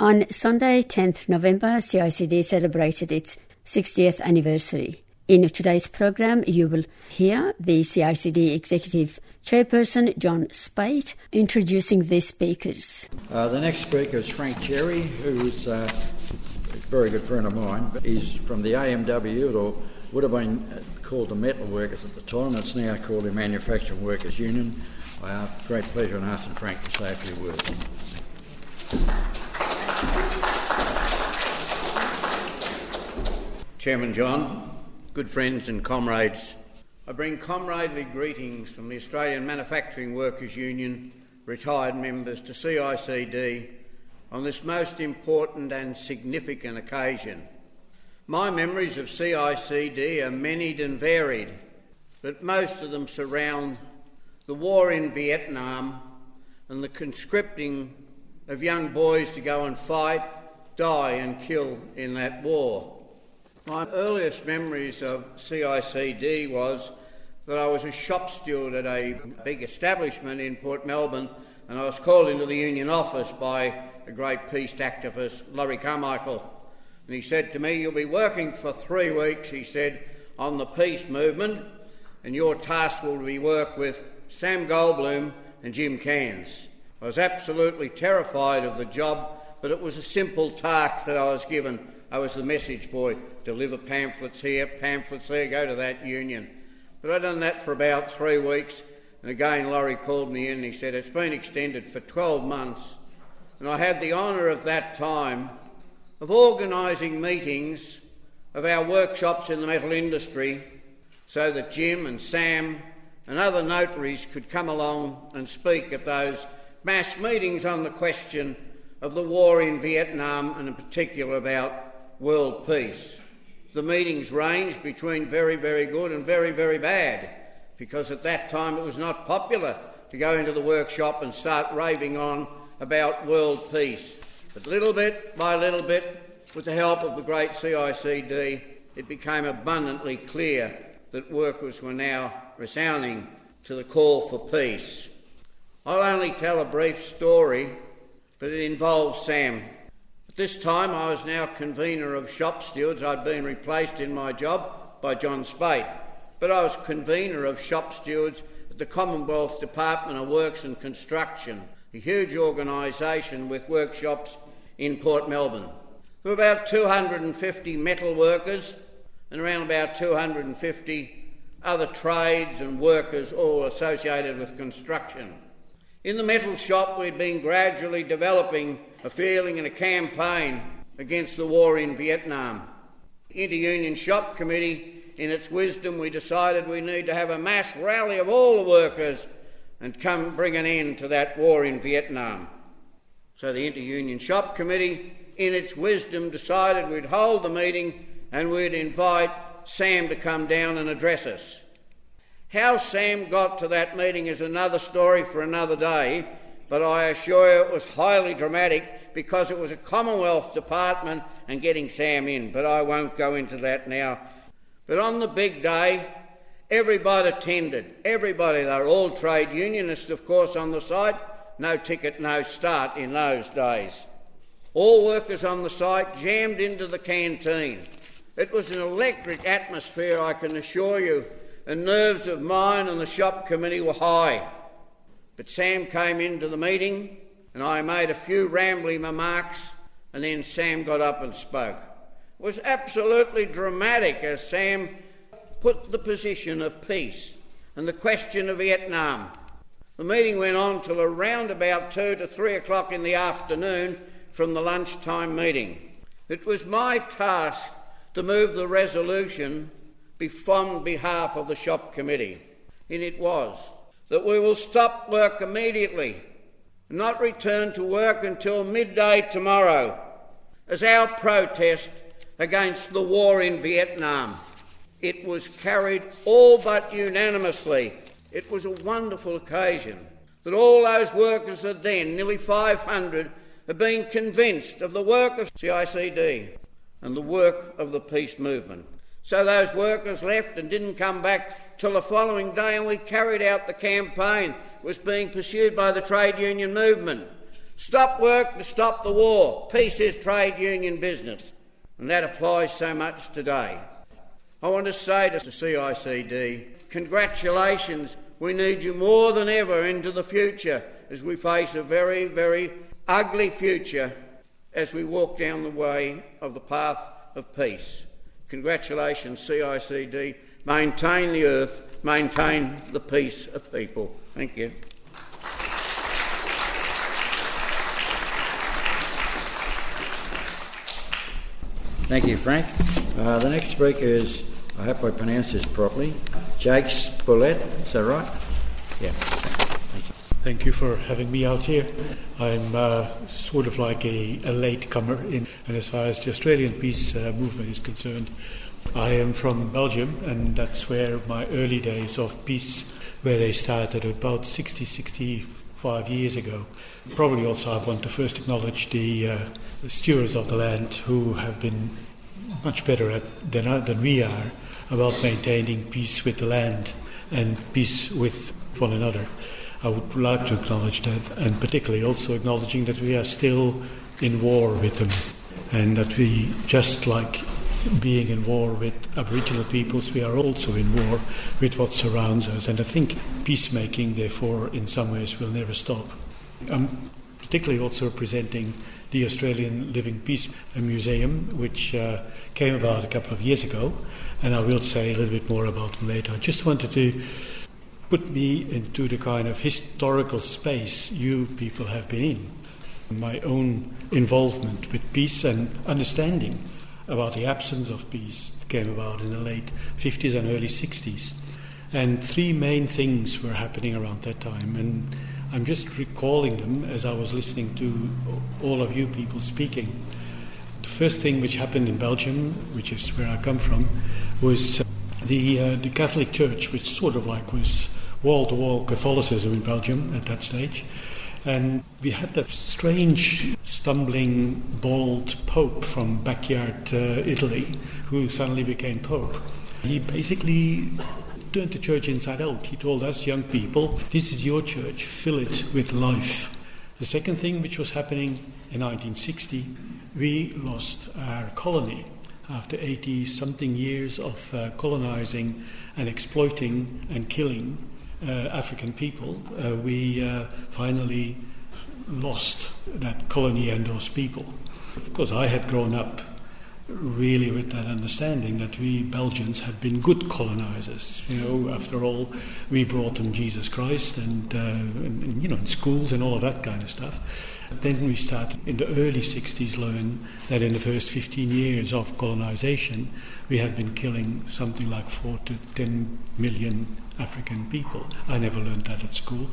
On Sunday, 10th November, CI/CD celebrated its 60th anniversary. In today's program, you will hear the CI/CD Executive Chairperson, John Spate, introducing the speakers. The next speaker is Frank Cherry, who's a very good friend of mine. He's from the AMW, or would have been called the Metal Workers at the time. It's now called the Manufacturing Workers Union. I have great pleasure in asking Frank to say a few words. Chairman John, good friends and comrades, I bring comradely greetings from the Australian Manufacturing Workers Union retired members to CI/CD on this most important and significant occasion. My memories of CI/CD are many and varied, but most of them surround the war in Vietnam and the conscripting of young boys to go and fight, die and kill in that war. My earliest memories of CI/CD was that I was a shop steward at a big establishment in Port Melbourne, and I was called into the union office by a great peace activist, Laurie Carmichael. And he said to me, "You'll be working for 3 weeks," he said, "on the peace movement, and your task will be work with Sam Goldblum and Jim Cairns." I was absolutely terrified of the job, but it was a simple task that I was given. I was the message boy, deliver pamphlets here, go to that union. But I'd done that for about 3 weeks, and again Laurie called me in and he said, "It's been extended for 12 months, and I had the honour of that time of organising meetings of our workshops in the metal industry so that Jim and Sam and other notaries could come along and speak at those mass meetings on the question of the war in Vietnam, and in particular about world peace." The meetings ranged between very, very good and very, very bad, because at that time it was not popular to go into the workshop and start raving on about world peace. But little bit by little bit, with the help of the great CI/CD, it became abundantly clear that workers were now resounding to the call for peace. I'll only tell a brief story, but it involves Sam. This time I was now convener of shop stewards. I'd been replaced in my job by John Spate, but I was convener of shop stewards at the Commonwealth Department of Works and Construction, a huge organisation with workshops in Port Melbourne. There were about 250 metal workers and around about 250 other trades and workers, all associated with construction. In the metal shop, we'd been gradually developing a feeling and a campaign against the war in Vietnam. Inter-Union Shop Committee, in its wisdom, we decided we need to have a mass rally of all the workers and come bring an end to that war in Vietnam. So the Inter-Union Shop Committee, in its wisdom, decided we'd hold the meeting and we'd invite Sam to come down and address us. How Sam got to that meeting is another story for another day, but I assure you it was highly dramatic because it was a Commonwealth department and getting Sam in, but I won't go into that now. But on the big day, everybody attended. Everybody, they were all trade unionists, of course, on the site. No ticket, no start in those days. All workers on the site jammed into the canteen. It was an electric atmosphere, I can assure you. The nerves of mine and the shop committee were high. But Sam came into the meeting and I made a few rambling remarks, and then Sam got up and spoke. It was absolutely dramatic as Sam put the position of peace and the question of Vietnam. The meeting went on till around about 2 to 3 o'clock in the afternoon from the lunchtime meeting. It was my task to move the resolution on behalf of the shop committee, and it was that we will stop work immediately and not return to work until midday tomorrow as our protest against the war in Vietnam. It was carried all but unanimously. It was a wonderful occasion that all those workers that then, nearly 500, had been convinced of the work of CI/CD and the work of the peace movement. So those workers left and didn't come back till the following day, and we carried out the campaign. It was being pursued by the trade union movement. Stop work to stop the war. Peace is trade union business. And that applies so much today. I want to say to the CI/CD, congratulations, we need you more than ever into the future as we face a very, very ugly future as we walk down the way of the path of peace. Congratulations, CI/CD. Maintain the earth, maintain the peace of people. Thank you. Thank you, Frank. The next speaker is, I hope I pronounce this properly, Jake Boulet. Is that right? Yeah. Thank you for having me out here. I'm sort of like a latecomer in, and as far as the Australian peace movement is concerned, I am from Belgium, and that's where my early days of peace, where they started about 65 years ago. Probably also I want to first acknowledge the stewards of the land who have been much better than we are about maintaining peace with the land and peace with one another. I would like to acknowledge that, and particularly also acknowledging that we are still in war with them, and that we, just like being in war with Aboriginal peoples, we are also in war with what surrounds us. And I think peacemaking, therefore, in some ways will never stop. I'm particularly also representing the Australian Living Peace Museum, which came about a couple of years ago, and I will say a little bit more about them later. I just wanted to put me into the kind of historical space you people have been in. My own involvement with peace and understanding about the absence of peace came about in the late 50s and early 60s. And three main things were happening around that time, and I'm just recalling them as I was listening to all of you people speaking. The first thing which happened in Belgium, which is where I come from, was the Catholic Church, which sort of like was wall-to-wall Catholicism in Belgium at that stage. And we had that strange, stumbling, bald Pope from backyard Italy who suddenly became Pope. He basically turned the church inside out. He told us, young people, this is your church, fill it with life. The second thing which was happening in 1960, we lost our colony after 80-something years of colonizing and exploiting and killing African people. We finally lost that colony and those people. Of course, I had grown up really with that understanding that we Belgians had been good colonizers. You know, after all, we brought them Jesus Christ and you know, in schools and all of that kind of stuff. But then we started in the early 60s learn that in the first 15 years of colonization, we had been killing something like 4 to 10 million African people. I never learned that at school.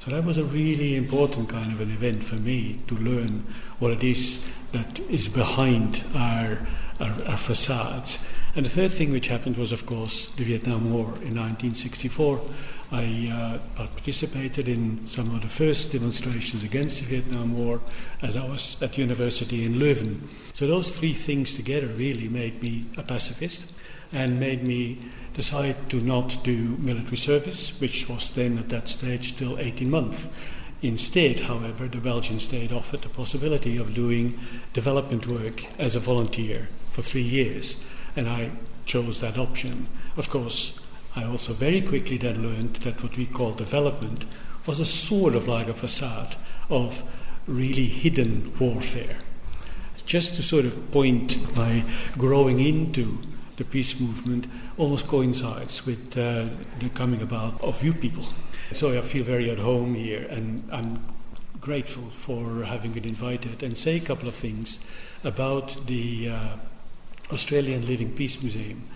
So that was a really important kind of an event for me to learn what it is that is behind our facades. And the third thing which happened was, of course, the Vietnam War in 1964. I participated in some of the first demonstrations against the Vietnam War as I was at university in Leuven. So those three things together really made me a pacifist and made me decide to not do military service, which was then at that stage still 18 months. Instead, however, the Belgian state offered the possibility of doing development work as a volunteer for 3 years, and I chose that option. Of course, I also very quickly then learned that what we call development was a sort of like a facade of really hidden warfare. Just to sort of point my growing into the peace movement almost coincides with the coming about of you people. So I feel very at home here, and I'm grateful for having been invited, and say a couple of things about the Australian Living Peace Museum.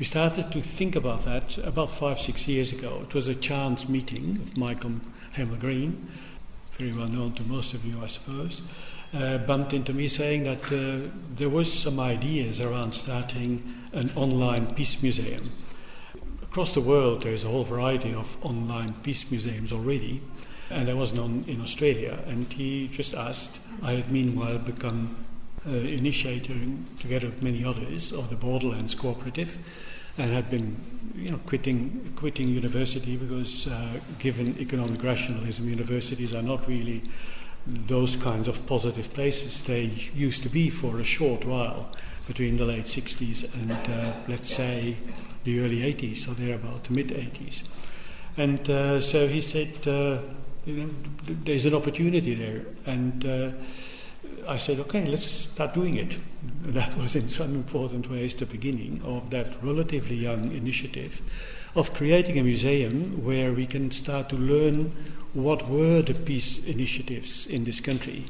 We started to think about that about 5-6 years ago. It was a chance meeting of Michael Hamel-Green, very well known to most of you, I suppose, bumped into me saying that there was some ideas around starting an online peace museum. Across the world there is a whole variety of online peace museums already, and there was none in Australia. And he just asked, I had meanwhile become initiating, together with many others, of the Borderlands Cooperative, and had been, you know, quitting university because given economic rationalism, universities are not really those kinds of positive places they used to be for a short while between the late 60s and let's say the early 80s or thereabout, the mid 80s. And so he said, you know, there's an opportunity there. And I said, okay, let's start doing it. And that was in some important ways the beginning of that relatively young initiative of creating a museum where we can start to learn what were the peace initiatives in this country,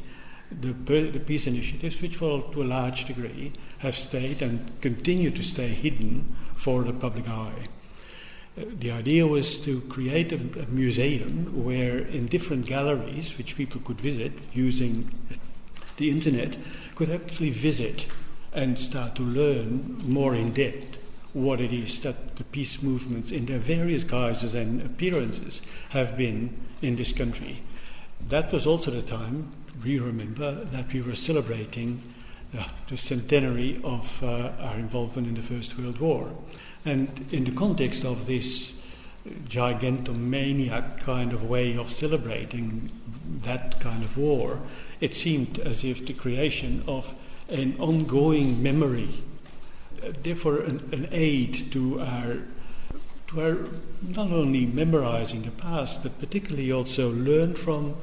the peace initiatives which to a large degree have stayed and continue to stay hidden for the public eye. The idea was to create a museum where in different galleries which people could visit using the internet could actually visit and start to learn more in depth what it is that the peace movements in their various guises and appearances have been in this country. That was also the time, we remember, that we were celebrating the centenary of our involvement in the First World War. And in the context of this gigantomaniac kind of way of celebrating that kind of war, it seemed as if the creation of an ongoing memory, therefore an aid to our not only memorizing the past, but particularly also learn from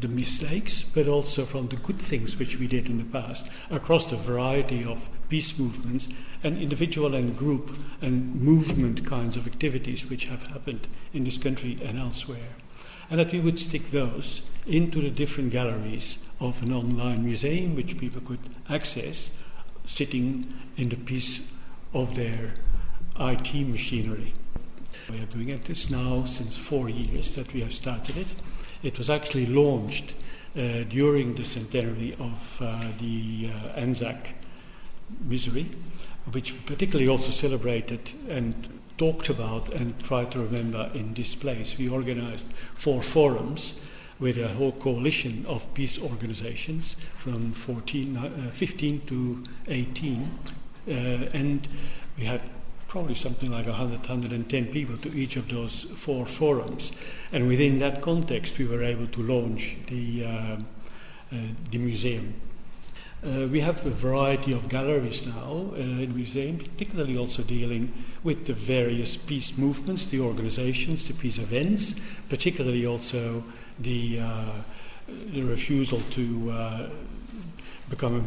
the mistakes, but also from the good things which we did in the past across the variety of peace movements and individual and group and movement kinds of activities which have happened in this country and elsewhere. And that we would stick those into the different galleries of an online museum which people could access sitting in the peace of their IT machinery. We are doing it this now since 4 years that we have started it. It was actually launched during the centenary of the Anzac misery, which we particularly also celebrated and talked about and tried to remember in this place. We organized 4 forums with a whole coalition of peace organizations from 15 to 18, and we had probably something like 100, 110 people to each of those 4 forums. And within that context, we were able to launch the museum. We have a variety of galleries now in the museum, particularly also dealing with the various peace movements, the organizations, the peace events, particularly also the refusal to become a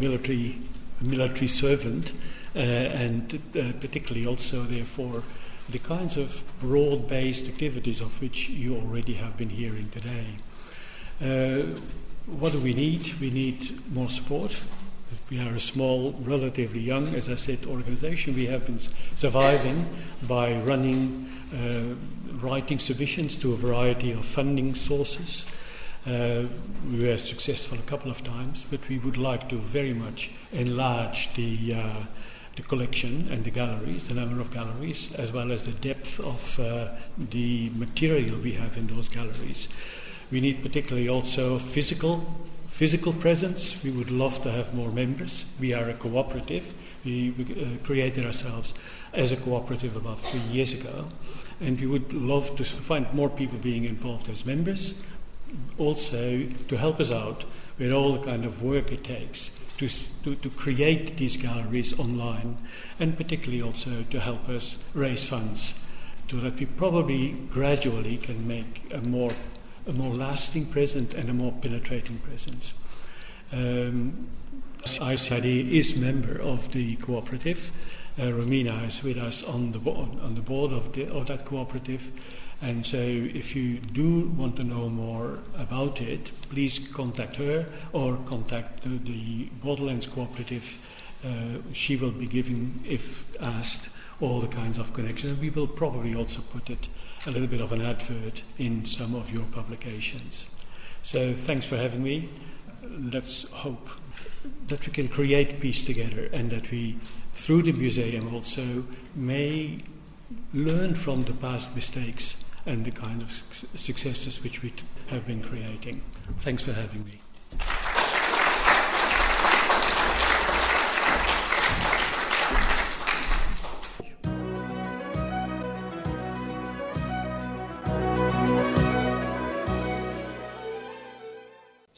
military servant, and particularly also, therefore, the kinds of broad-based activities of which you already have been hearing today. What do we need? We need more support. We are a small, relatively young, as I said, organisation. We have been surviving by writing submissions to a variety of funding sources. We were successful a couple of times, but we would like to very much enlarge the collection and the galleries, the number of galleries, as well as the depth of the material we have in those galleries. We need particularly also physical presence. We would love to have more members. We are a cooperative. We created ourselves as a cooperative about 3 years ago, and we would love to find more people being involved as members, also to help us out with all the kind of work it takes to create these galleries online, and particularly also to help us raise funds so that we probably gradually can make a more lasting presence and a more penetrating presence. CI/CD is member of the cooperative. Romina is with us on the board of that cooperative. And so if you do want to know more about it, please contact her or contact the Borderlands Cooperative. She will be giving, if asked, all the kinds of connections. We will probably also put it a little bit of an advert in some of your publications. So thanks for having me. Let's hope that we can create peace together and that we, through the museum also, may learn from the past mistakes and the kind of successes which we have been creating. Thanks for having me.